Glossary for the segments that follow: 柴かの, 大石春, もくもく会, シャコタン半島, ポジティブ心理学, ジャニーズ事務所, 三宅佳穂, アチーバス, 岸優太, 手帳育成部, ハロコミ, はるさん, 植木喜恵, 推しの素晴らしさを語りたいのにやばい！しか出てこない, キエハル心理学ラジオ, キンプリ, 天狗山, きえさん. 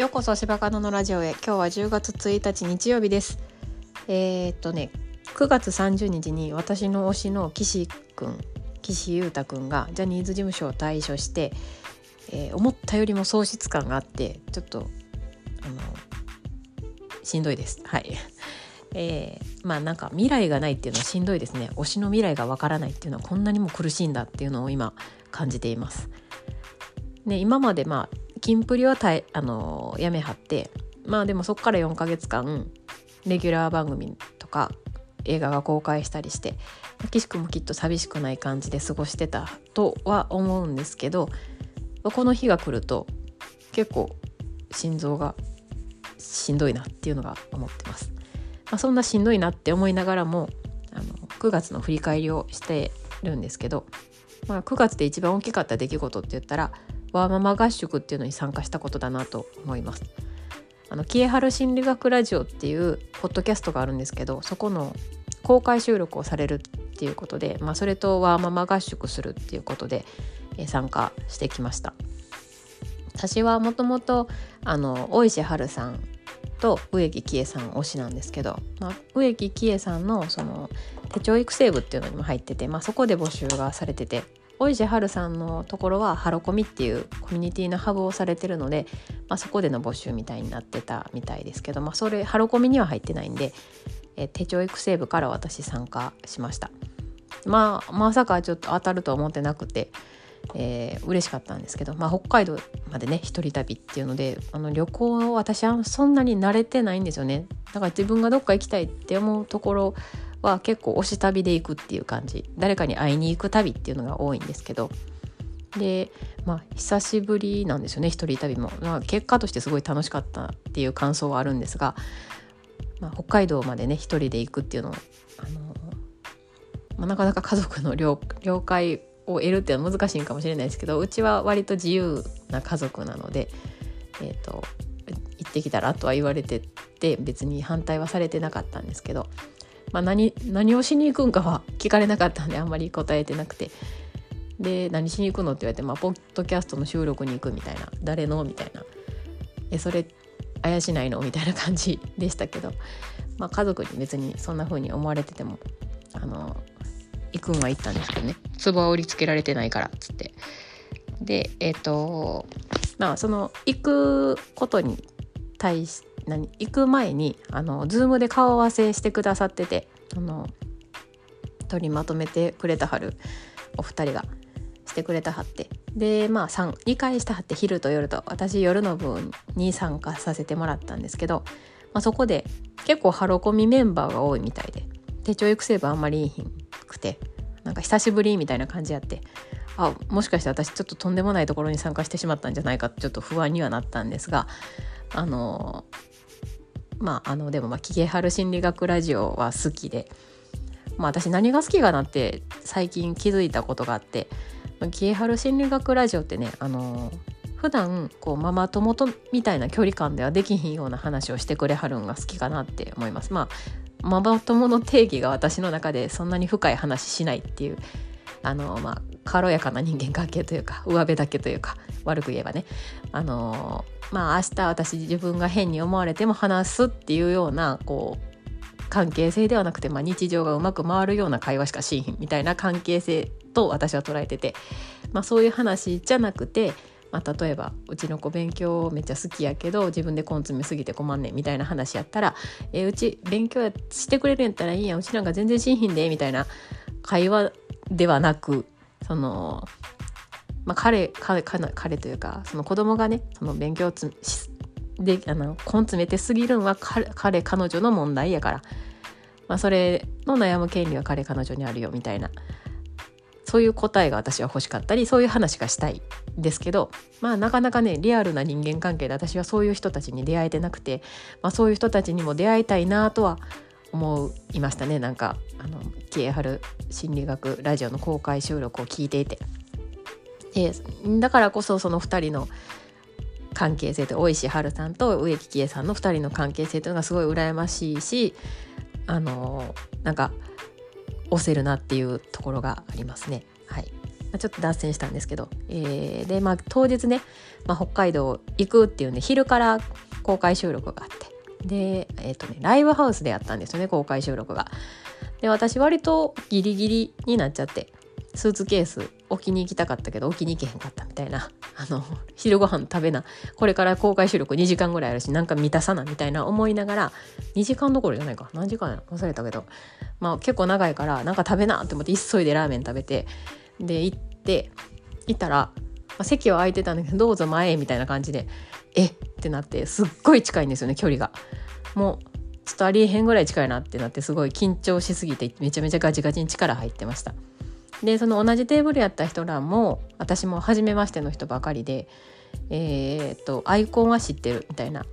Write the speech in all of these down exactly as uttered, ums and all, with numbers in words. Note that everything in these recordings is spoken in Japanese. ようこそ柴かののラジオへ。今日はじゅうがつついたち日曜日です。えー、っとねくがつさんじゅうにちに私の推しの岸くん岸優太くんがジャニーズ事務所を退所して、えー、思ったよりも喪失感があってちょっとあのしんどいです。はいえー、まあなんか未来がないっていうのはしんどいですね。推しの未来がわからないっていうのはこんなにも苦しいんだっていうのを今感じています、ね。今までまあキンプリはたい、あのー、やめはってまあでもそっからよんかげつかんレギュラー番組とか映画が公開したりして岸くんもきっと寂しくない感じで過ごしてたとは思うんですけど、この日が来ると結構心臓がしんどいなっていうのが思ってます、まあ、そんなしんどいなって思いながらもあのくがつの振り返りをしてるんですけど、まあ、くがつで一番大きかった出来事って言ったらワーママ合宿っていうのに参加したことだなと思います。あのキエハル心理学ラジオっていうポッドキャストがあるんですけど、そこの公開収録をされるっていうことで、まあ、それとワーママ合宿するっていうことで参加してきました。私はもともと大石春さんと植木喜恵さん推しなんですけど、まあ、植木喜恵さんのその手帳育成部っていうのにも入ってて、まあ、そこで募集がされてて、おいじはるさんのところはハロコミっていうコミュニティのハブをされてるので、まあ、そこでの募集みたいになってたみたいですけど、まあ、それハロコミには入ってないんでえ手帳育成部から私参加しました、まあ、まさかちょっと当たるとは思ってなくて、えー、嬉しかったんですけど、まあ、北海道までね一人旅っていうのであの旅行を私はそんなに慣れてないんですよね。だから自分がどっか行きたいって思うところは結構推し旅で行くっていう感じ、誰かに会いに行く旅っていうのが多いんですけど、で、まあ、久しぶりなんですよね一人旅も、まあ、結果としてすごい楽しかったっていう感想はあるんですが、まあ、北海道までね一人で行くっていうのを、あの、まあ、なかなか家族の 了, 了解を得るっていうのは難しいかもしれないですけど、うちは割と自由な家族なので、えーと、行ってきたらとは言われてて別に反対はされてなかったんですけど、まあ、何, 何をしに行くんかは聞かれなかったんであんまり答えてなくて、で何しに行くのって言われて、まあ、ポッドキャストの収録に行くみたいな、誰のみたいな、えそれ怪しないのみたいな感じでしたけど、まあ、家族に別にそんな風に思われててもあの行くんは行ったんですけどね、壺は売りつけられてないからっつって、でえっ、ー、とまあその行くことに対して何行く前にあの Zoom で顔合わせしてくださってて、あの取りまとめてくれたはるお二人がしてくれたはって、でまあにかいしたはって、昼と夜と私夜の分に参加させてもらったんですけど、まあ、そこで結構ハロコミメンバーが多いみたいで手帳育成部あんまりいいひんくて、なんか久しぶりみたいな感じやって、あもしかして私ちょっととんでもないところに参加してしまったんじゃないかってちょっと不安にはなったんですが、あのまあ、あのでもまあキゲハル心理学ラジオは好きで、まあ、私何が好きかなって最近気づいたことがあって、キゲハル心理学ラジオってね、あのー、普段こうママ友とみたいな距離感ではできひんような話をしてくれはるんが好きかなって思います。まあ、ママ友の定義が私の中でそんなに深い話しないっていう、あのー、まあ軽やかな人間関係というか上辺だけというか、悪く言えばね、あのーまあ、明日私自分が変に思われても話すっていうようなこう関係性ではなくて、まあ、日常がうまく回るような会話しかしんみたいな関係性と私は捉えてて、まあ、そういう話じゃなくて、まあ、例えばうちの子勉強めっちゃ好きやけど自分で根詰めすぎて困んねんみたいな話やったら、えー、うち勉強してくれるんやったらいいやん、うちなんか全然しんひんでみたいな会話ではなく、そのまあ、彼, 彼, 彼というかその子供がねその勉強つであの根詰めてすぎるんは 彼, 彼彼女の問題やから、まあ、それの悩む権利は彼彼女にあるよみたいな、そういう答えが私は欲しかったり、そういう話がしたいですけど、まあ、なかなかねリアルな人間関係で私はそういう人たちに出会えてなくて、まあ、そういう人たちにも出会いたいなとは思いましたね。なんかあのキエハル心理学ラジオの公開収録を聞いていて、でだからこそそのふたりの関係性と大石春さんと植木喜恵さんのふたりの関係性というのがすごい羨ましいし、あのなんか推せるなっていうところがありますね。はい、ちょっと脱線したんですけど、えー、で、まあ、当日ね、まあ、北海道行くっていうね、昼から公開収録があって、で、えっとね、ライブハウスでやったんですよね、公開収録が。で、私割とギリギリになっちゃって、スーツケース置きに行きたかったけど置きに行けへんかったみたいな、あの昼ご飯食べな、これから公開収録にじかんぐらいあるし、なんか満たさなみたいな思いながら、にじかんどころじゃないか、何時間やろ忘れたけど、まあ結構長いからなんか食べなって思って急いでラーメン食べて、で行って行ったら、まあ、席は空いてたんだけど、どうぞ前みたいな感じで、えってなって、すっごい近いんですよね、距離が。もうちょっとありえへんぐらい近いなってなって、すごい緊張しすぎてめちゃめちゃガチガチに力入ってました。で、その同じテーブルやった人らも私も初めましての人ばかりで、えー、っとアイコンは知ってるみたいな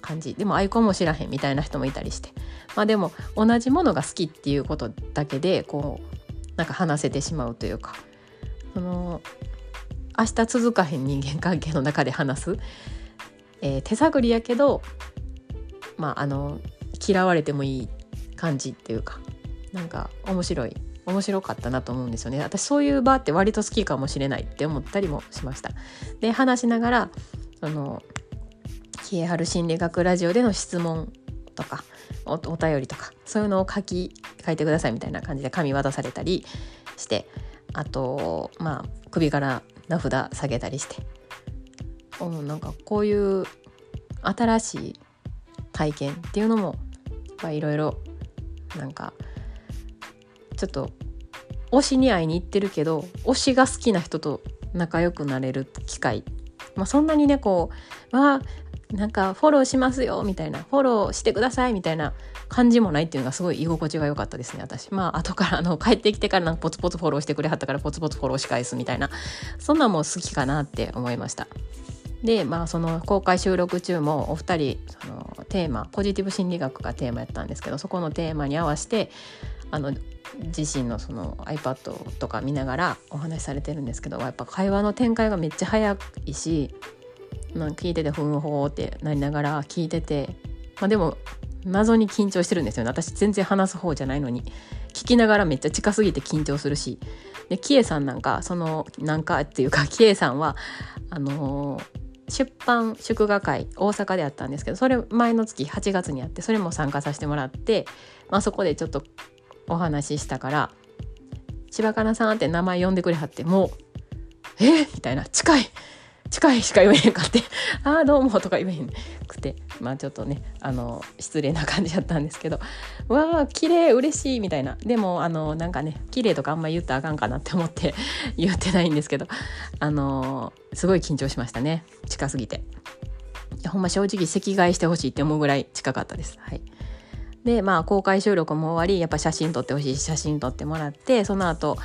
感じでも、アイコンも知らへんみたいな人もいたりして、まあでも同じものが好きっていうことだけで、こうなんか話せてしまうというか、その明日続かへん人間関係の中で話す、えー、手探りやけど、まああの嫌われてもいい感じっていうか、なんか面白い面白かったなと思うんですよね。私そういう場って割と好きかもしれないって思ったりもしました。で、話しながら、その冷え春心理学ラジオでの質問とか お, お便りとか、そういうのを書き書いてくださいみたいな感じで紙渡されたりして、あとまあ首から名札下げたりして、おなんかこういう新しい体験っていうのもいろいろ、なんかちょっと推しに会いに行ってるけど、推しが好きな人と仲良くなれる機会、まあ、そんなにねこう、まあ、なんかフォローしますよみたいな、フォローしてくださいみたいな感じもないっていうのがすごい居心地が良かったですね、私。まあ後からあの帰ってきてからなんかポツポツフォローしてくれはったから、ポツポツフォローし返すみたいな、そんなも好きかなって思いました。で、まあその公開収録中もお二人、そのテーマポジティブ心理学がテーマやったんですけど、そこのテーマに合わせてあの自身のその iPad とか見ながらお話しされてるんですけど、やっぱ会話の展開がめっちゃ早いし、まあ、聞いててふんほーってなりながら聞いてて、まあ、でも謎に緊張してるんですよね、私全然話す方じゃないのに。聞きながらめっちゃ近すぎて緊張するし、でキエさんなんかそのなんかっていうかキエさんはあのー出版祝賀会大阪であったんですけど、それ前の月はちがつにあって、それも参加させてもらって、まあ、そこでちょっとお話ししたから、柴かなさんって名前呼んでくれはって、もうえみたいな、近い近いしか言えへんかってああどうもとか言えへんくて、まあちょっとねあの失礼な感じだったんですけど、わあ綺麗嬉しいみたいな。でもあのなんかね綺麗とかあんま言ったらあかんかなって思って言ってないんですけど、あのすごい緊張しましたね、近すぎて。ほんま正直席替えしてほしいって思うぐらい近かったです。はい。でまあ公開収録も終わり、やっぱ写真撮ってほしい、写真撮ってもらって、その後、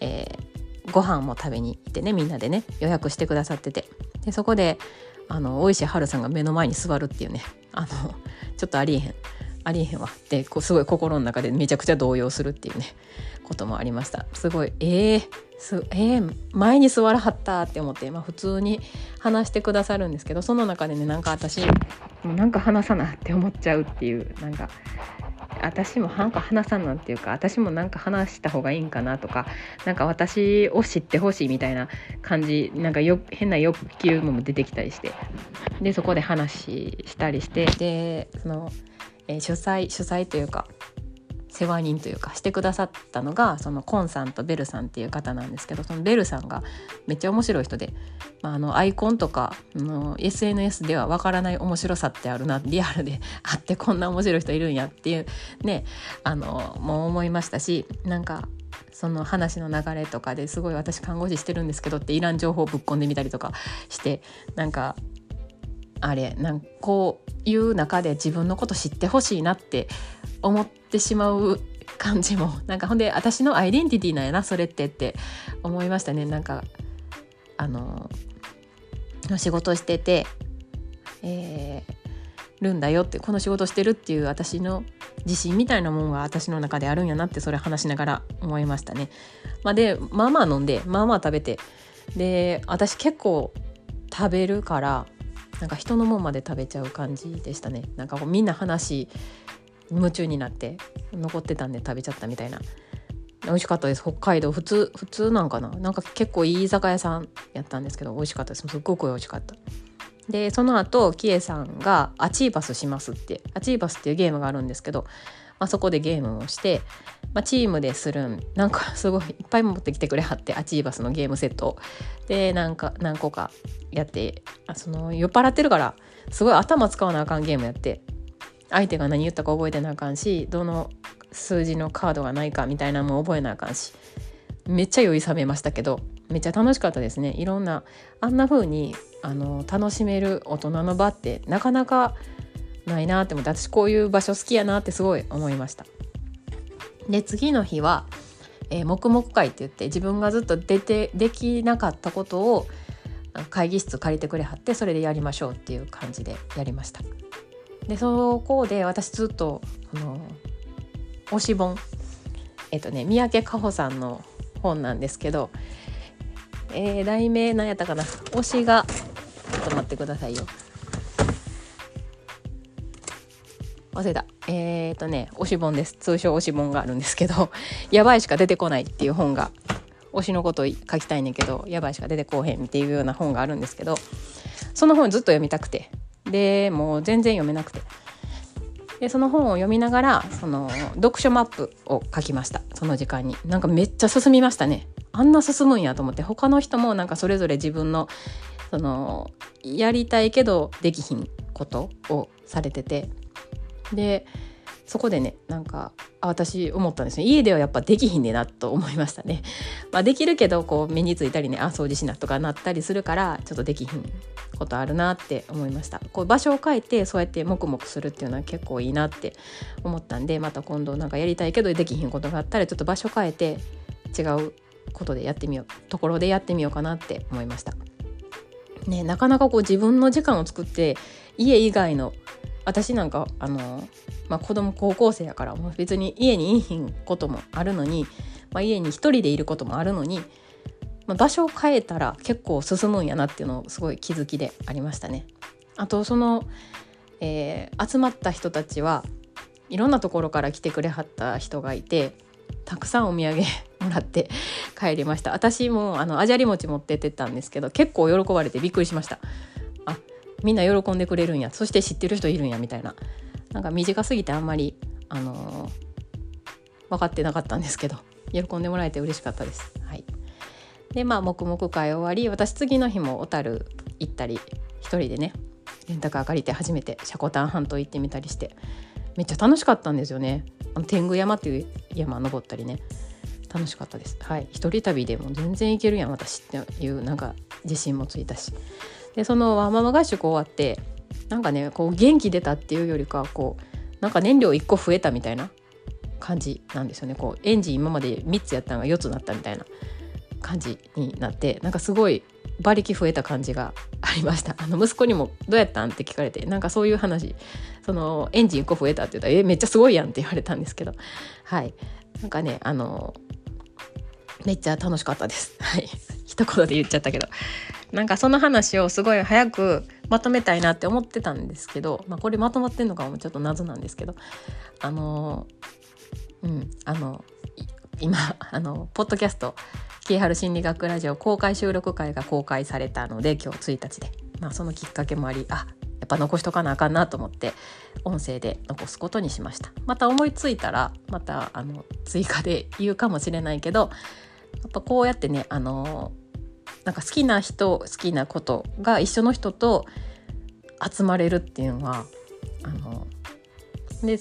えーご飯も食べに行ってね、みんなでね予約してくださってて、でそこであの大石春さんが目の前に座るっていうね、あのちょっとありえへんありえへんわってこうすごい心の中でめちゃくちゃ動揺するっていうねこともありました。すごいえー、すえー、前に座らはったって思って、まあ、普通に話してくださるんですけど、その中でねなんか私なんか話さなって思っちゃうっていう、なんか私もなんか話さんなんていうか、私もなんか話した方がいいんかなとか、なんか私を知ってほしいみたいな感じ、なんかよ変な欲求も出てきたりして、でそこで話したりして、でその、えー、主催主催というか世話人というかしてくださったのがそのコンさんとベルさんっていう方なんですけど、そのベルさんがめっちゃ面白い人で、まあ、あのアイコンとかの エスエヌエス ではわからない面白さってあるな、リアルであってこんな面白い人いるんやっていうね、あのもう思いましたし、なんかその話の流れとかですごい、私看護師してるんですけどっていらん情報ぶっ込んでみたりとかして、なんかあれなんかこういう中で自分のこと知ってほしいなって思ってしまう感じも、なんかほんで私のアイデンティティなんやなそれってって思いましたね。なんかあの仕事してて、えー、るんだよって、この仕事してるっていう私の自信みたいなもんが私の中であるんやなって、それ話しながら思いましたね。まあ、でまあまあ飲んでまあまあ食べて、で私結構食べるからなんか人のもんまで食べちゃう感じでしたね。なんかこうみんな話夢中になって残ってたんで食べちゃったみたいな美味しかったです。北海道普通普通なんかな、なんか結構いい居酒屋さんやったんですけど美味しかったです。すっごく美味しかった。でその後キエさんがアチーバスしますってアチーバスっていうゲームがあるんですけど、まあ、そこでゲームをして、まあ、チームでするんなんかすごいいっぱい持ってきてくれはって、アチーバスのゲームセットをでなんか何個かやって、その酔っ払ってるからすごい頭使わなあかんゲームやって、相手が何言ったか覚えてなあかんし、どの数字のカードがないかみたいなのも覚えなあかんし、めっちゃ酔い覚めましたけどめっちゃ楽しかったですね。いろんなあんな風にあの楽しめる大人の場ってなかなかないなって思って、私こういう場所好きやなってすごい思いました。で次の日は、えー、黙々会って言って、自分がずっと出てできなかったことを会議室借りてくれはって、それでやりましょうっていう感じでやりました。でそこで私ずっとあの推し本、えっとね、三宅佳穂さんの本なんですけど、えー、題名何やったかな、推しがちょっと待ってくださいよ忘れたえっとね推し本です。通称推し本があるんですけどやばいしか出てこないっていう本が、推しのこと書きたいねんけどやばいしか出てこうへんっていうような本があるんですけど、その本ずっと読みたくて、でもう全然読めなくて、でその本を読みながらその読書マップを書きました。その時間になんかめっちゃ進みましたね。あんな進むんやと思って、他の人もなんかそれぞれ自分のそのやりたいけどできひんことをされてて、でそこでねなんか私思ったんですよ、家ではやっぱできひんねなと思いましたね。まあ、できるけどこう目についたりね、あ掃除しなとかなったりするからちょっとできひんことあるなって思いました。こう場所を変えてそうやって黙々するっていうのは結構いいなって思ったんで、また今度なんかやりたいけどできひんことがあったらちょっと場所変えて違うことでやってみようところでやってみようかなって思いました、ね、なかなかこう自分の時間を作って家以外の、私なんかあの、まあ、子供高校生やからもう別に家にいひんこともあるのに、まあ、家に一人でいることもあるのに、まあ、場所を変えたら結構進むんやなっていうのをすごい気づきでありましたね。あとその、えー、集まった人たちはいろんなところから来てくれはった人がいて、たくさんお土産もらって帰りました。私もあのあじゃり餅持ってってったんですけど、結構喜ばれてびっくりしました。あみんな喜んでくれるんや、そして知ってる人いるんやみたいな、なんか短すぎてあんまり、あのー、分かってなかったんですけど、喜んでもらえて嬉しかったです、はい、でまあ黙々会終わり、私次の日も小樽行ったり、一人でねレンタカー借りて初めてシャコタン半島行ってみたりして、めっちゃ楽しかったんですよね。あの天狗山っていう山登ったりね、楽しかったです、はい、一人旅でも全然行けるやん私っていうなんか自信もついたし、でそのワーママ合宿終わってなんかねこう元気出たっていうよりか、こうなんか燃料いっこ増えたみたいな感じなんですよね。こうエンジン今までみっつやったのがよっつになったみたいな感じになって、なんかすごい馬力増えた感じがありました。あの息子にもどうやったんって聞かれて、なんかそういう話、そのエンジンいっこ増えたって言ったらえめっちゃすごいやんって言われたんですけど、はいなんかねあのめっちゃ楽しかったです、はい、一言で言っちゃったけど、なんかその話をすごい早くまとめたいなって思ってたんですけど、まあ、これまとまってんのかもちょっと謎なんですけど、あのうんあの今あのポッドキャストキエハル心理学ラジオ公開収録会が公開されたので今日ついたちで、まあ、そのきっかけもあり、あやっぱ残しとかなあかんなと思って音声で残すことにしました。また思いついたらまたあの追加で言うかもしれないけど、やっぱこうやってねあのなんか好きな人好きなことが一緒の人と集まれるっていうのはあので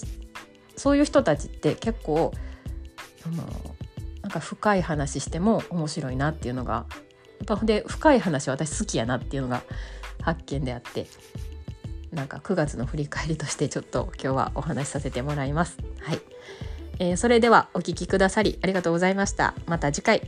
そういう人たちって結構あのなんか深い話しても面白いなっていうのがやっぱで深い話私好きやなっていうのが発見であって、なんかくがつの振り返りとしてちょっと今日はお話しさせてもらいます。はい、えー、それではお聞きくださりありがとうございました。また次回。